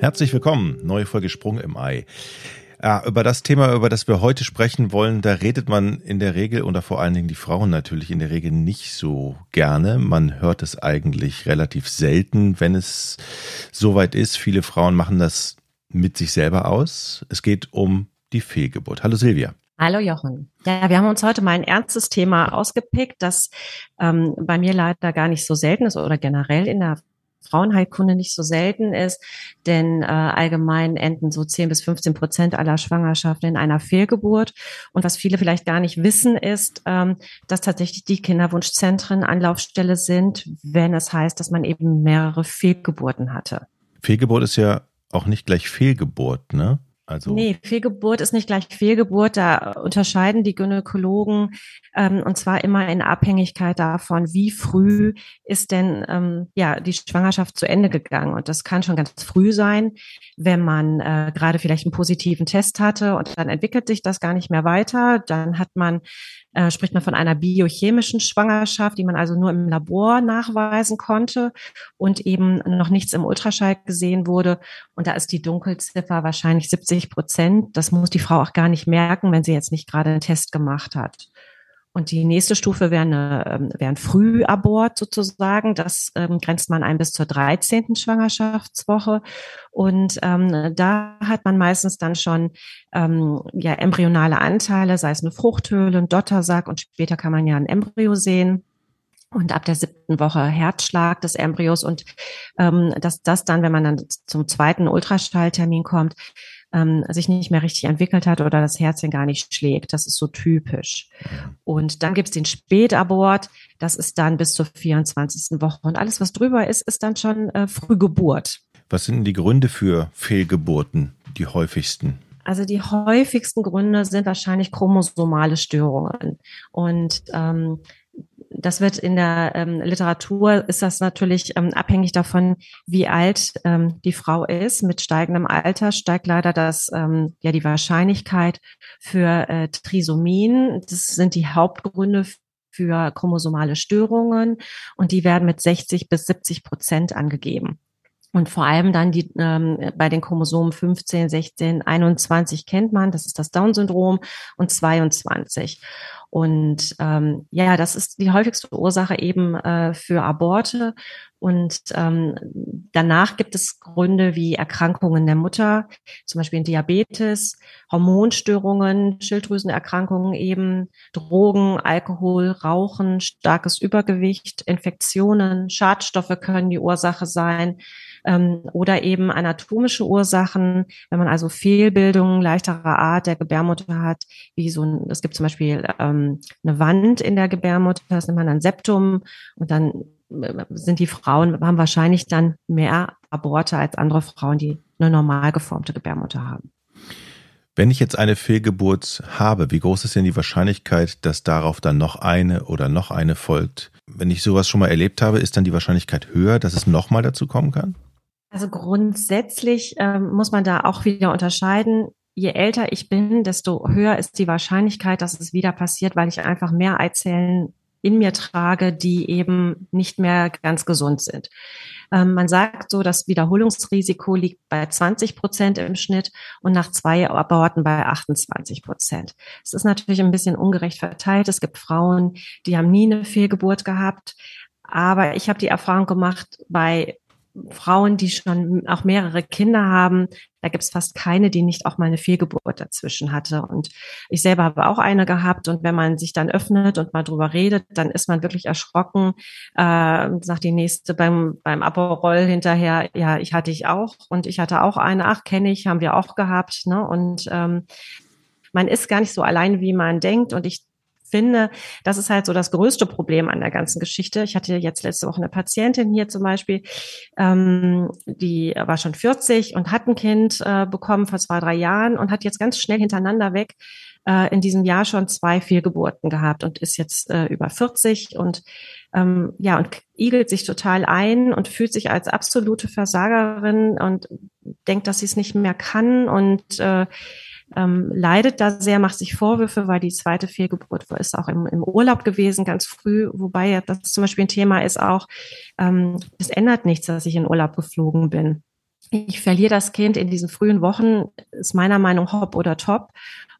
Herzlich willkommen, neue Folge Sprung im Ei. Ja, über das Thema, über das wir heute sprechen wollen, da redet man in der Regel oder vor allen Dingen die Frauen natürlich in der Regel nicht so gerne. Man hört es eigentlich relativ selten, wenn es soweit ist. Viele Frauen machen das mit sich selber aus. Es geht um die Fehlgeburt. Hallo Silvia. Hallo Jochen. Ja, wir haben uns heute mal ein ernstes Thema ausgepickt, das bei mir leider gar nicht so selten ist oder generell in der Frauenheilkunde nicht so selten ist, denn allgemein enden so 10-15% aller Schwangerschaften in einer Fehlgeburt. Und was viele vielleicht gar nicht wissen, ist, dass tatsächlich die Kinderwunschzentren Anlaufstelle sind, wenn es heißt, dass man eben mehrere Fehlgeburten hatte. Fehlgeburt ist ja auch nicht gleich Fehlgeburt, ne? Also nee, Fehlgeburt ist nicht gleich Fehlgeburt, da unterscheiden die Gynäkologen und zwar immer in Abhängigkeit davon, wie früh ist denn die Schwangerschaft zu Ende gegangen, und das kann schon ganz früh sein, wenn man gerade vielleicht einen positiven Test hatte und dann entwickelt sich das gar nicht mehr weiter, dann hat man spricht man von einer biochemischen Schwangerschaft, die man also nur im Labor nachweisen konnte und eben noch nichts im Ultraschall gesehen wurde. Und da ist die Dunkelziffer wahrscheinlich 70%. Das muss die Frau auch gar nicht merken, wenn sie jetzt nicht gerade einen Test gemacht hat. Und die nächste Stufe wäre ein Frühabort sozusagen. Das grenzt man ein bis zur 13. Schwangerschaftswoche. Und da hat man meistens dann schon embryonale Anteile, sei es eine Fruchthöhle, ein Dottersack, und später kann man ja ein Embryo sehen. Und ab der 7. Woche Herzschlag des Embryos. Und dass das dann, wenn man dann zum 2. Ultraschalltermin kommt, sich nicht mehr richtig entwickelt hat oder das Herzchen gar nicht schlägt. Das ist so typisch. Und dann gibt's den Spätabort. Das ist dann bis zur 24. Woche. Und alles, was drüber ist, ist dann schon Frühgeburt. Was sind denn die Gründe für Fehlgeburten, die häufigsten? Also die häufigsten Gründe sind wahrscheinlich chromosomale Störungen. Und das wird in der Literatur, ist das natürlich abhängig davon, wie alt die Frau ist. Mit steigendem Alter steigt leider die Wahrscheinlichkeit für Trisomien. Das sind die Hauptgründe für chromosomale Störungen, und die werden mit 60-70% angegeben. Und vor allem dann die bei den Chromosomen 15, 16, 21 kennt man, das ist das Down-Syndrom, und 22. Und das ist die häufigste Ursache eben für Aborte. Und danach gibt es Gründe wie Erkrankungen der Mutter, zum Beispiel Diabetes, Hormonstörungen, Schilddrüsenerkrankungen eben, Drogen, Alkohol, Rauchen, starkes Übergewicht, Infektionen, Schadstoffe können die Ursache sein, oder eben anatomische Ursachen, wenn man also Fehlbildungen leichterer Art der Gebärmutter hat, wie es gibt zum Beispiel eine Wand in der Gebärmutter, das nennt man dann Septum, und dann sind die Frauen, haben wahrscheinlich dann mehr Aborte als andere Frauen, die eine normal geformte Gebärmutter haben. Wenn ich jetzt eine Fehlgeburt habe, wie groß ist denn die Wahrscheinlichkeit, dass darauf dann noch eine folgt? Wenn ich sowas schon mal erlebt habe, ist dann die Wahrscheinlichkeit höher, dass es nochmal dazu kommen kann? Also grundsätzlich muss man da auch wieder unterscheiden. Je älter ich bin, desto höher ist die Wahrscheinlichkeit, dass es wieder passiert, weil ich einfach mehr Eizellen in mir trage, die eben nicht mehr ganz gesund sind. Man sagt so, das Wiederholungsrisiko liegt bei 20% im Schnitt und nach 2 Aborten bei 28%. Es ist natürlich ein bisschen ungerecht verteilt. Es gibt Frauen, die haben nie eine Fehlgeburt gehabt. Aber ich habe die Erfahrung gemacht, bei Frauen, die schon auch mehrere Kinder haben, da gibt es fast keine, die nicht auch mal eine Fehlgeburt dazwischen hatte. Und ich selber habe auch eine gehabt. Und wenn man sich dann öffnet und mal drüber redet, dann ist man wirklich erschrocken. Sagt die nächste beim Aperol hinterher, ja, ich hatte auch eine, kenne ich, haben wir auch gehabt. Ne? Und man ist gar nicht so allein, wie man denkt. Und ich finde, das ist halt so das größte Problem an der ganzen Geschichte. Ich hatte jetzt letzte Woche eine Patientin hier zum Beispiel, die war schon 40 und hat ein Kind bekommen vor 2-3 Jahren und hat jetzt ganz schnell hintereinander weg in diesem Jahr schon 2 Fehlgeburten gehabt und ist jetzt über 40 und und igelt sich total ein und fühlt sich als absolute Versagerin und denkt, dass sie es nicht mehr kann und leidet da sehr, macht sich Vorwürfe, weil die zweite Fehlgeburt ist auch im Urlaub gewesen, ganz früh, wobei ja das zum Beispiel ein Thema ist auch, es ändert nichts, dass ich in Urlaub geflogen bin. Ich verliere das Kind in diesen frühen Wochen, ist meiner Meinung nach hopp oder top.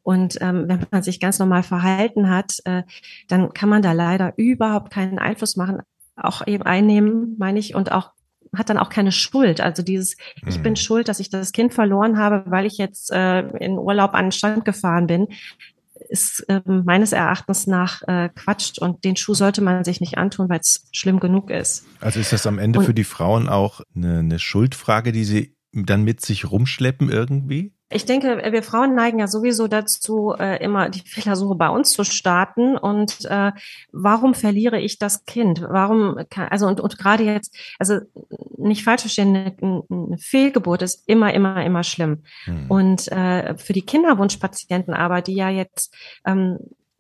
Und wenn man sich ganz normal verhalten hat, dann kann man da leider überhaupt keinen Einfluss machen, auch eben einnehmen, meine ich, und auch hat dann auch keine Schuld. Also dieses, ich bin schuld, dass ich das Kind verloren habe, weil ich jetzt in Urlaub an den Strand gefahren bin, ist meines Erachtens nach Quatsch. Und den Schuh sollte man sich nicht antun, weil es schlimm genug ist. Also ist das am Ende für die Frauen auch eine Schuldfrage, die sie dann mit sich rumschleppen irgendwie? Ich denke, wir Frauen neigen ja sowieso dazu, immer die Fehlersuche bei uns zu starten. Und warum verliere ich das Kind? Warum kann, also und gerade jetzt, also nicht falsch verstehen, eine Fehlgeburt ist immer schlimm. Und für die Kinderwunschpatienten aber, die ja jetzt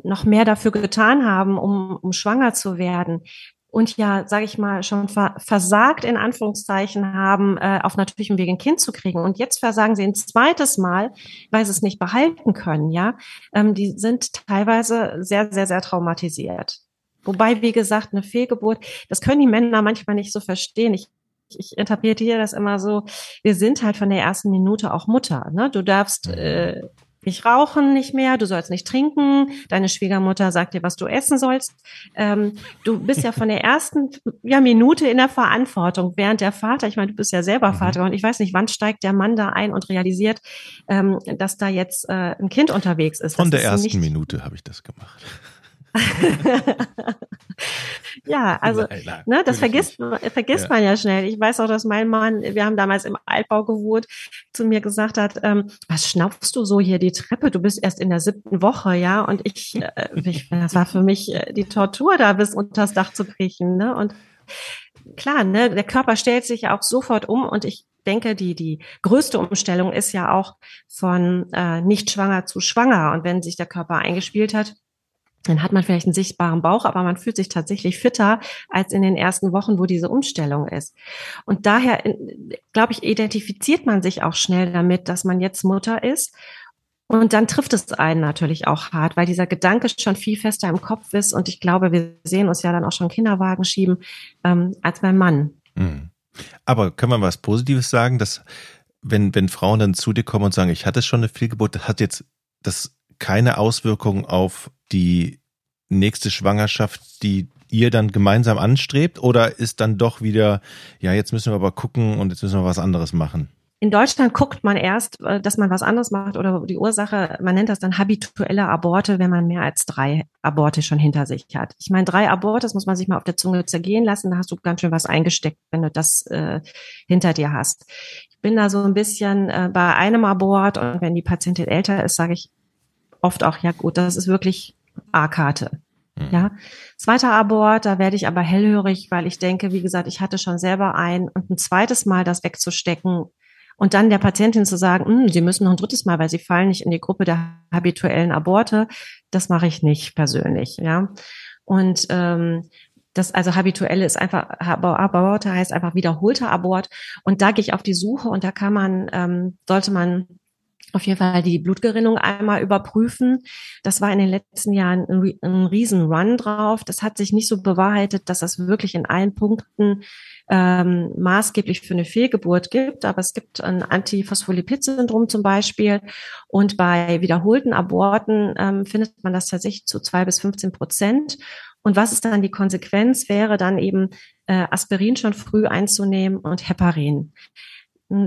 noch mehr dafür getan haben, um schwanger zu werden, und ja, sage ich mal, schon versagt in Anführungszeichen haben, auf natürlichem Weg ein Kind zu kriegen. Und jetzt versagen sie ein zweites Mal, weil sie es nicht behalten können. Ja, die sind teilweise sehr, sehr, sehr traumatisiert. Wobei, wie gesagt, eine Fehlgeburt, das können die Männer manchmal nicht so verstehen. Ich interpretiere das immer so, wir sind halt von der ersten Minute auch Mutter. Ne? Du darfst nicht rauchen, nicht mehr, du sollst nicht trinken, deine Schwiegermutter sagt dir, was du essen sollst. Du bist ja von der ersten Minute in der Verantwortung, während der Vater, ich meine, du bist ja selber Vater und ich weiß nicht, wann steigt der Mann da ein und realisiert, dass da jetzt ein Kind unterwegs ist. Von der ersten Minute habe ich das gemacht. Ja, also nein, ne, das vergisst man ja schnell. Ich weiß auch, dass mein Mann, wir haben damals im Altbau gewohnt, zu mir gesagt hat, was schnaufst du so hier die Treppe? Du bist erst in der 7. Woche, ja. Und ich das war für mich die Tortur, da bis unters Dach zu kriechen. Ne? Und klar, ne, der Körper stellt sich ja auch sofort um und ich denke, die größte Umstellung ist ja auch von nicht schwanger zu schwanger. Und wenn sich der Körper eingespielt hat, dann hat man vielleicht einen sichtbaren Bauch, aber man fühlt sich tatsächlich fitter als in den ersten Wochen, wo diese Umstellung ist. Und daher, glaube ich, identifiziert man sich auch schnell damit, dass man jetzt Mutter ist. Und dann trifft es einen natürlich auch hart, weil dieser Gedanke schon viel fester im Kopf ist. Und ich glaube, wir sehen uns ja dann auch schon Kinderwagen schieben als beim Mann. Mhm. Aber kann man was Positives sagen, dass wenn Frauen dann zu dir kommen und sagen, ich hatte schon eine Fehlgeburt, das hat jetzt das keine Auswirkung auf die nächste Schwangerschaft, die ihr dann gemeinsam anstrebt? Oder ist dann doch wieder, ja, jetzt müssen wir aber gucken und jetzt müssen wir was anderes machen? In Deutschland guckt man erst, dass man was anderes macht oder die Ursache, man nennt das dann habituelle Aborte, wenn man mehr als 3 Aborte schon hinter sich hat. Ich meine, 3 Aborte, das muss man sich mal auf der Zunge zergehen lassen, da hast du ganz schön was eingesteckt, wenn du das hinter dir hast. Ich bin da so ein bisschen bei einem Abort und wenn die Patientin älter ist, sage ich oft auch, ja gut, das ist wirklich A-Karte. Ja. Zweiter Abort, da werde ich aber hellhörig, weil ich denke, wie gesagt, ich hatte schon selber einen und ein zweites Mal das wegzustecken und dann der Patientin zu sagen, Sie müssen noch ein drittes Mal, weil Sie fallen nicht in die Gruppe der habituellen Aborte, das mache ich nicht persönlich. Ja. Und das also habituelle ist einfach, Aborte heißt einfach wiederholter Abort und da gehe ich auf die Suche und da kann man, sollte man auf jeden Fall die Blutgerinnung einmal überprüfen. Das war in den letzten Jahren ein Riesen-Run drauf. Das hat sich nicht so bewahrheitet, dass das wirklich in allen Punkten maßgeblich für eine Fehlgeburt gibt. Aber es gibt ein Antiphospholipid-Syndrom zum Beispiel. Und bei wiederholten Aborten findet man das tatsächlich zu 2-15%. Und was ist dann die Konsequenz? Wäre dann eben Aspirin schon früh einzunehmen und Heparin.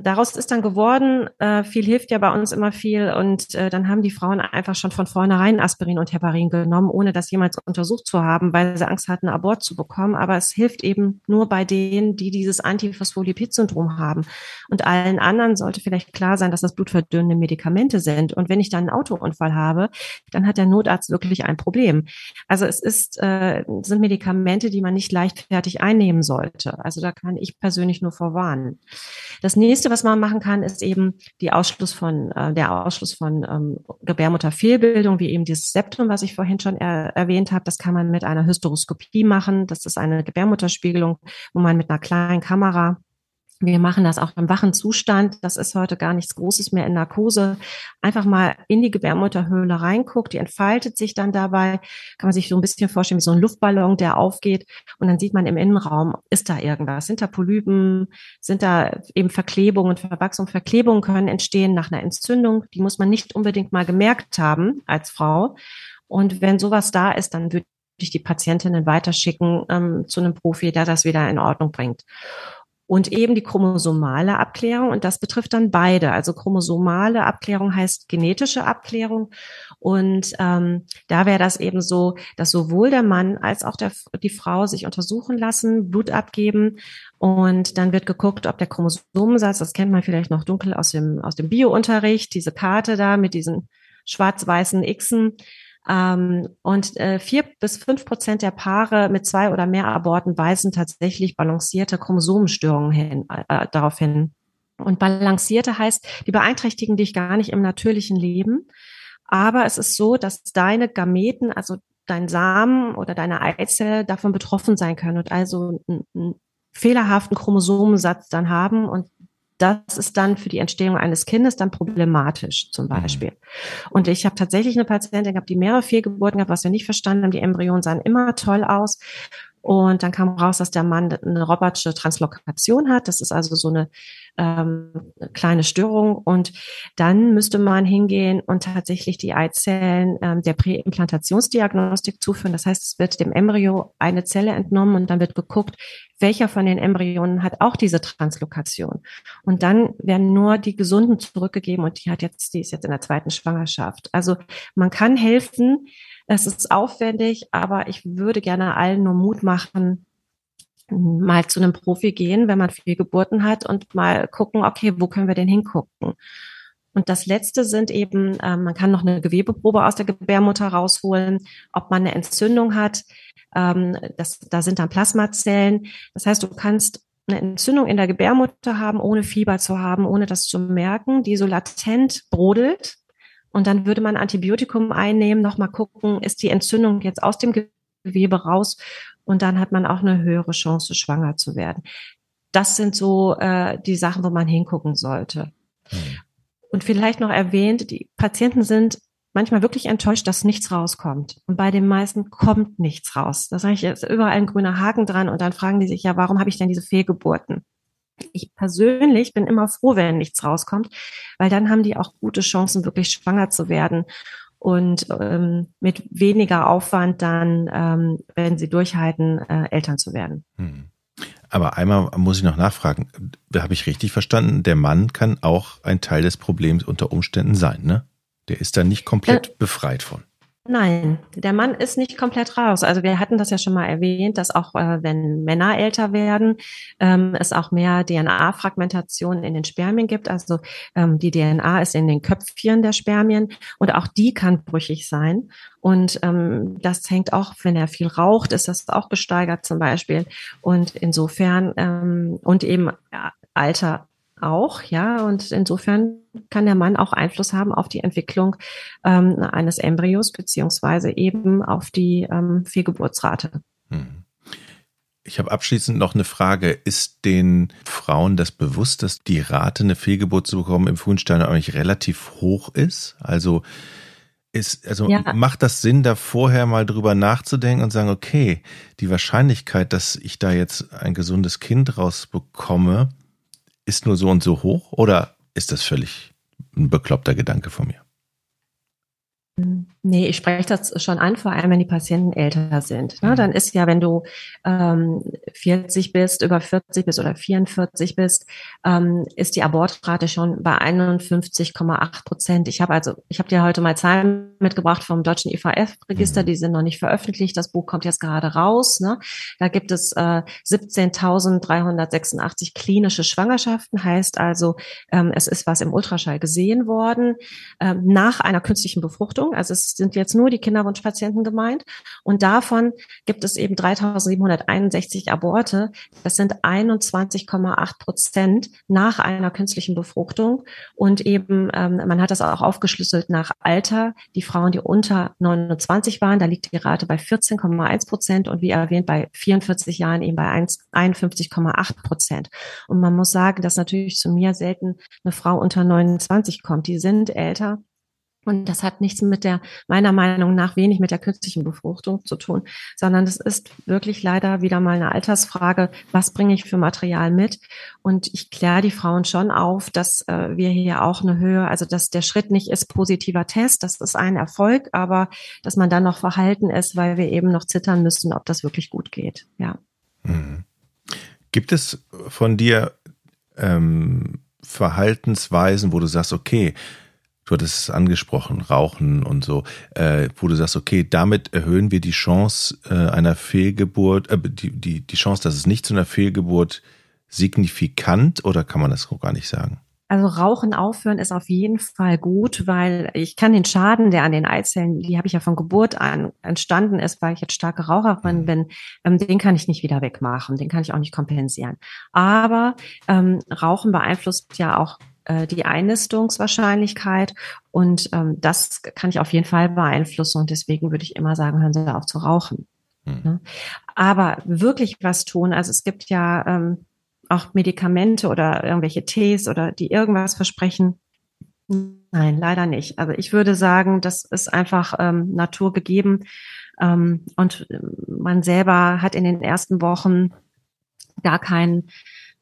Daraus ist dann geworden, viel hilft ja bei uns immer viel und dann haben die Frauen einfach schon von vornherein Aspirin und Heparin genommen, ohne das jemals untersucht zu haben, weil sie Angst hatten, einen Abort zu bekommen. Aber es hilft eben nur bei denen, die dieses Antiphospholipid-Syndrom haben. Und allen anderen sollte vielleicht klar sein, dass das blutverdünnende Medikamente sind. Und wenn ich dann einen Autounfall habe, dann hat der Notarzt wirklich ein Problem. Also es sind Medikamente, die man nicht leichtfertig einnehmen sollte. Also da kann ich persönlich nur vorwarnen. Das Nächste, was man machen kann, ist eben der Ausschluss von Gebärmutterfehlbildung, wie eben dieses Septum, was ich vorhin schon erwähnt habe. Das kann man mit einer Hysteroskopie machen. Das ist eine Gebärmutterspiegelung, wo man mit einer kleinen Kamera Wir machen das auch im wachen Zustand. Das ist heute gar nichts Großes mehr in Narkose. Einfach mal in die Gebärmutterhöhle reinguckt. Die entfaltet sich dann dabei. Kann man sich so ein bisschen vorstellen wie so ein Luftballon, der aufgeht. Und dann sieht man im Innenraum, ist da irgendwas? Sind da Polypen? Sind da eben Verklebungen und Verwachsungen? Verklebungen können entstehen nach einer Entzündung. Die muss man nicht unbedingt mal gemerkt haben als Frau. Und wenn sowas da ist, dann würde ich die Patientinnen weiterschicken zu einem Profi, der das wieder in Ordnung bringt. Und eben die chromosomale Abklärung, und das betrifft dann beide. Also chromosomale Abklärung heißt genetische Abklärung. Und da wäre das eben so, dass sowohl der Mann als auch die Frau sich untersuchen lassen, Blut abgeben. Und dann wird geguckt, ob der Chromosomensatz, das kennt man vielleicht noch dunkel aus dem Bio-Unterricht, diese Karte da mit diesen schwarz-weißen Xen. Und 4-5% der Paare mit 2 oder mehr Aborten weisen tatsächlich balancierte Chromosomenstörungen darauf hin. Und balancierte heißt, die beeinträchtigen dich gar nicht im natürlichen Leben. Aber es ist so, dass deine Gameten, also dein Samen oder deine Eizelle davon betroffen sein können und also einen fehlerhaften Chromosomensatz dann haben, und das ist dann für die Entstehung eines Kindes dann problematisch zum Beispiel. Und ich habe tatsächlich eine Patientin gehabt, die mehrere Fehlgeburten gehabt, was wir nicht verstanden haben. Die Embryonen sahen immer toll aus. Und dann kam raus, dass der Mann eine robotische Translokation hat. Das ist also so eine kleine Störung. Und dann müsste man hingehen und tatsächlich die Eizellen der Präimplantationsdiagnostik zuführen. Das heißt, es wird dem Embryo eine Zelle entnommen und dann wird geguckt, welcher von den Embryonen hat auch diese Translokation. Und dann werden nur die Gesunden zurückgegeben, und die ist jetzt in der zweiten Schwangerschaft. Also man kann helfen. Es ist aufwendig, aber ich würde gerne allen nur Mut machen, mal zu einem Profi gehen, wenn man viele Geburten hat, und mal gucken, okay, wo können wir denn hingucken? Und das Letzte sind eben, man kann noch eine Gewebeprobe aus der Gebärmutter rausholen, ob man eine Entzündung hat. Da sind dann Plasmazellen. Das heißt, du kannst eine Entzündung in der Gebärmutter haben, ohne Fieber zu haben, ohne das zu merken, die so latent brodelt. Und dann würde man Antibiotikum einnehmen, nochmal gucken, ist die Entzündung jetzt aus dem Gewebe raus? Und dann hat man auch eine höhere Chance, schwanger zu werden. Das sind so die Sachen, wo man hingucken sollte. Und vielleicht noch erwähnt, die Patienten sind manchmal wirklich enttäuscht, dass nichts rauskommt. Und bei den meisten kommt nichts raus. Da sage ich, jetzt überall ein grüner Haken dran. Und dann fragen die sich, ja, warum habe ich denn diese Fehlgeburten? Ich persönlich bin immer froh, wenn nichts rauskommt, weil dann haben die auch gute Chancen, wirklich schwanger zu werden, und mit weniger Aufwand dann, wenn sie durchhalten, Eltern zu werden. Aber einmal muss ich noch nachfragen, da habe ich richtig verstanden, der Mann kann auch ein Teil des Problems unter Umständen sein, ne? Der ist da nicht komplett befreit von. Nein, der Mann ist nicht komplett raus. Also wir hatten das ja schon mal erwähnt, dass auch wenn Männer älter werden, es auch mehr DNA-Fragmentation in den Spermien gibt. Also die DNA ist in den Köpfchen der Spermien, und auch die kann brüchig sein. Und das hängt auch, wenn er viel raucht, ist das auch gesteigert zum Beispiel. Und insofern und eben Alter auch, ja, und insofern kann der Mann auch Einfluss haben auf die Entwicklung eines Embryos beziehungsweise eben auf die Fehlgeburtsrate. Ich habe abschließend noch eine Frage. Ist den Frauen das bewusst, dass die Rate, eine Fehlgeburt zu bekommen, im frühen Stadium eigentlich relativ hoch ist? Also macht das Sinn, da vorher mal drüber nachzudenken und sagen, okay, die Wahrscheinlichkeit, dass ich da jetzt ein gesundes Kind rausbekomme, ist nur so und so hoch, oder ist das völlig ein bekloppter Gedanke von mir? Nee, ich spreche das schon an, vor allem wenn die Patienten älter sind. Ne? Dann ist ja, wenn du 40 bist, über 40 bist oder 44 bist, ist die Abortrate schon bei 51,8%. Ich habe dir heute mal Zahlen mitgebracht vom deutschen IVF-Register, die sind noch nicht veröffentlicht. Das Buch kommt jetzt gerade raus. Ne? Da gibt es 17.386 klinische Schwangerschaften, heißt also, es ist was im Ultraschall gesehen worden, nach einer künstlichen Befruchtung. Also es sind jetzt nur die Kinderwunschpatienten gemeint. Und davon gibt es eben 3.761 Aborte. Das sind 21,8% nach einer künstlichen Befruchtung. Und eben, man hat das auch aufgeschlüsselt nach Alter. Die Frauen, die unter 29 waren, da liegt die Rate bei 14,1% und wie erwähnt bei 44 Jahren eben bei 51,8%. Und man muss sagen, dass natürlich zu mir selten eine Frau unter 29 kommt. Die sind älter. Und das hat nichts mit der, meiner Meinung nach, wenig mit der künstlichen Befruchtung zu tun, sondern es ist wirklich leider wieder mal eine Altersfrage, was bringe ich für Material mit? Und ich kläre die Frauen schon auf, dass wir hier auch eine Höhe, also dass der Schritt nicht ist positiver Test, das ist ein Erfolg, aber dass man dann noch verhalten ist, weil wir eben noch zittern müssen, ob das wirklich gut geht. Ja. Mhm. Gibt es von dir Verhaltensweisen, wo du sagst, okay, du hattest es angesprochen, Rauchen und so, wo du sagst, okay, damit erhöhen wir die Chance einer Fehlgeburt, die Chance, dass es nicht zu einer Fehlgeburt signifikant, oder kann man das gar nicht sagen? Also Rauchen aufhören ist auf jeden Fall gut, weil ich kann den Schaden, der an den Eizellen, die habe ich ja von Geburt an entstanden ist, weil ich jetzt starke Raucherin bin, den kann ich nicht wieder wegmachen, den kann ich auch nicht kompensieren. Aber Rauchen beeinflusst ja auch die Einnistungswahrscheinlichkeit und das kann ich auf jeden Fall beeinflussen und deswegen würde ich immer sagen, hören Sie auf zu rauchen. Mhm. Aber wirklich was tun, also es gibt ja auch Medikamente oder irgendwelche Tees oder die irgendwas versprechen. Nein, leider nicht. Also ich würde sagen, das ist einfach Natur gegeben und man selber hat in den ersten Wochen gar keinen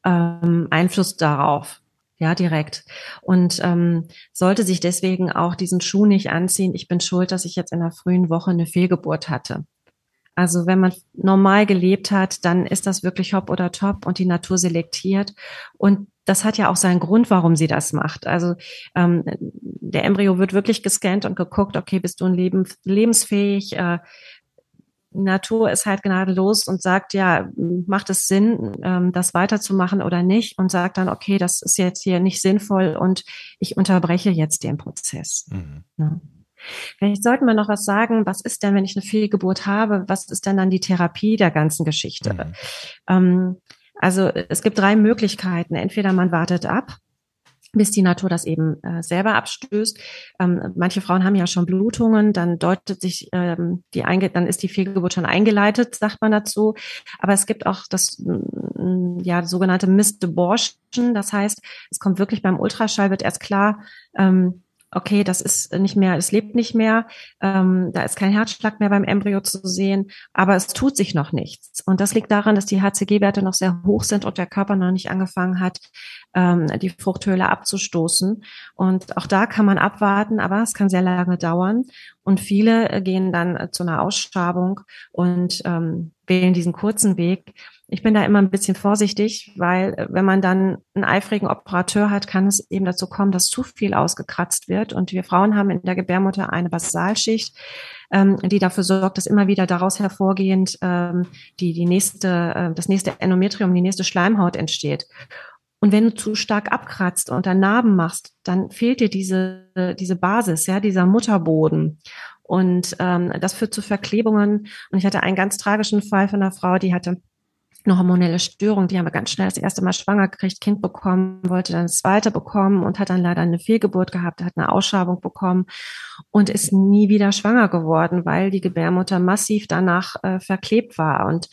Einfluss darauf. Ja, direkt. Und sollte sich deswegen auch diesen Schuh nicht anziehen, ich bin schuld, dass ich jetzt in der frühen Woche eine Fehlgeburt hatte. Also wenn man normal gelebt hat, dann ist das wirklich hopp oder top und die Natur selektiert. Und das hat ja auch seinen Grund, warum sie das macht. Also der Embryo wird wirklich gescannt und geguckt, okay, bist du lebensfähig? Natur ist halt gnadenlos und sagt, ja, macht es Sinn, das weiterzumachen oder nicht? Und sagt dann, okay, das ist jetzt hier nicht sinnvoll und ich unterbreche jetzt den Prozess. Mhm. Ja. Vielleicht sollten wir noch was sagen, was ist denn, wenn ich eine Fehlgeburt habe, was ist denn dann die Therapie der ganzen Geschichte? Mhm. Also es gibt 3 Möglichkeiten. Entweder man wartet ab, bis die Natur das eben selber abstößt. Manche Frauen haben ja schon Blutungen, dann deutet sich dann ist die Fehlgeburt schon eingeleitet, sagt man dazu. Aber es gibt auch das sogenannte Missed Abortion. Das heißt, es kommt wirklich beim Ultraschall wird erst klar, okay, das ist nicht mehr, es lebt nicht mehr, da ist kein Herzschlag mehr beim Embryo zu sehen, aber es tut sich noch nichts. Und das liegt daran, dass die HCG-Werte noch sehr hoch sind und der Körper noch nicht angefangen hat, die Fruchthöhle abzustoßen. Und auch da kann man abwarten, aber es kann sehr lange dauern. Und viele gehen dann zu einer Ausschabung und wählen diesen kurzen Weg. Ich bin da immer ein bisschen vorsichtig, weil wenn man dann einen eifrigen Operateur hat, kann es eben dazu kommen, dass zu viel ausgekratzt wird. Und wir Frauen haben in der Gebärmutter eine Basalschicht, die dafür sorgt, dass immer wieder daraus hervorgehend das nächste Endometrium, die nächste Schleimhaut entsteht. Und wenn du zu stark abkratzt und dann Narben machst, dann fehlt dir diese Basis, ja, dieser Mutterboden. Und das führt zu Verklebungen. Und ich hatte einen ganz tragischen Fall von einer Frau, die hatte eine hormonelle Störung, die haben wir ganz schnell das erste Mal schwanger gekriegt, Kind bekommen, wollte dann das zweite bekommen und hat dann leider eine Fehlgeburt gehabt, hat eine Ausschabung bekommen und ist nie wieder schwanger geworden, weil die Gebärmutter massiv danach verklebt war. Und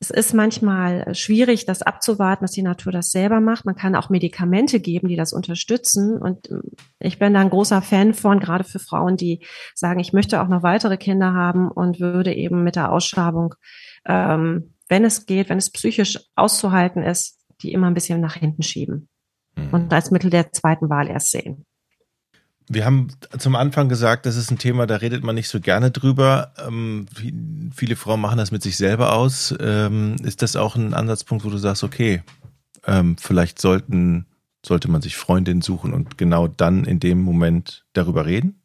es ist manchmal schwierig, das abzuwarten, dass die Natur das selber macht. Man kann auch Medikamente geben, die das unterstützen. Und ich bin da ein großer Fan von, gerade für Frauen, die sagen, ich möchte auch noch weitere Kinder haben und würde eben mit der Ausschabung, wenn es geht, wenn es psychisch auszuhalten ist, die immer ein bisschen nach hinten schieben und als Mittel der zweiten Wahl erst sehen. Wir haben zum Anfang gesagt, das ist ein Thema, da redet man nicht so gerne drüber. Viele Frauen machen das mit sich selber aus. Ist das auch ein Ansatzpunkt, wo du sagst, okay, vielleicht sollte man sich Freundinnen suchen und genau dann in dem Moment darüber reden?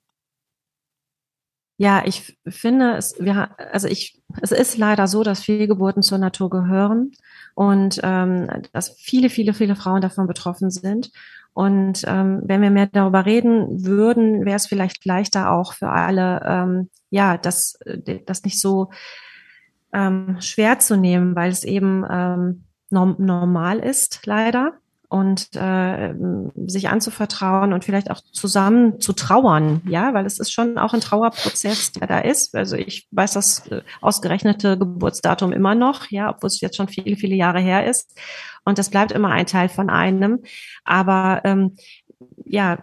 Ja, ich finde, es ist leider so, dass Fehlgeburten zur Natur gehören und dass viele Frauen davon betroffen sind. Und wenn wir mehr darüber reden würden, wäre es vielleicht leichter auch für alle, das nicht so schwer zu nehmen, weil es eben normal ist, leider. Und sich anzuvertrauen und vielleicht auch zusammen zu trauern, ja, weil es ist schon auch ein Trauerprozess, der da ist. Also ich weiß das ausgerechnete Geburtsdatum immer noch, ja, obwohl es jetzt schon viele Jahre her ist. Und das bleibt immer ein Teil von einem. Aber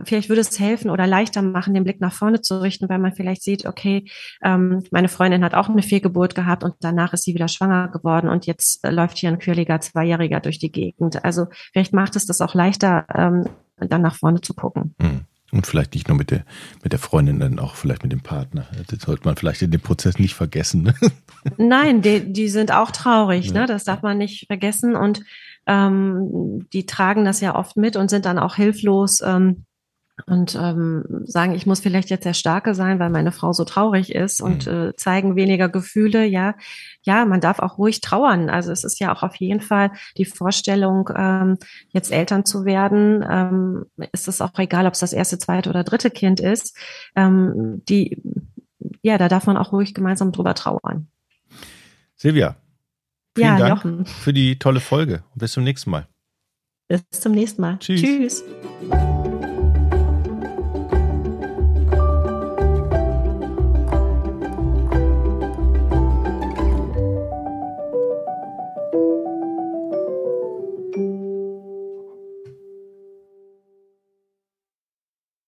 vielleicht würde es helfen oder leichter machen, den Blick nach vorne zu richten, weil man vielleicht sieht, okay, meine Freundin hat auch eine Fehlgeburt gehabt und danach ist sie wieder schwanger geworden und jetzt läuft hier ein quirliger Zweijähriger durch die Gegend. Also vielleicht macht es das auch leichter, dann nach vorne zu gucken. Und vielleicht nicht nur mit der Freundin, dann auch vielleicht mit dem Partner. Das sollte man vielleicht in dem Prozess nicht vergessen. Ne? Nein, die sind auch traurig, ja. Ne? Das darf man nicht vergessen und die tragen das ja oft mit und sind dann auch hilflos sagen, ich muss vielleicht jetzt der Starke sein, weil meine Frau so traurig ist und zeigen weniger Gefühle. Ja, man darf auch ruhig trauern. Also es ist ja auch auf jeden Fall die Vorstellung, jetzt Eltern zu werden. Ist es auch egal, ob es das erste, zweite oder dritte Kind ist. Da darf man auch ruhig gemeinsam drüber trauern. Silvia. Vielen Dank Jochen. Für die tolle Folge. Und bis zum nächsten Mal. Bis zum nächsten Mal. Tschüss.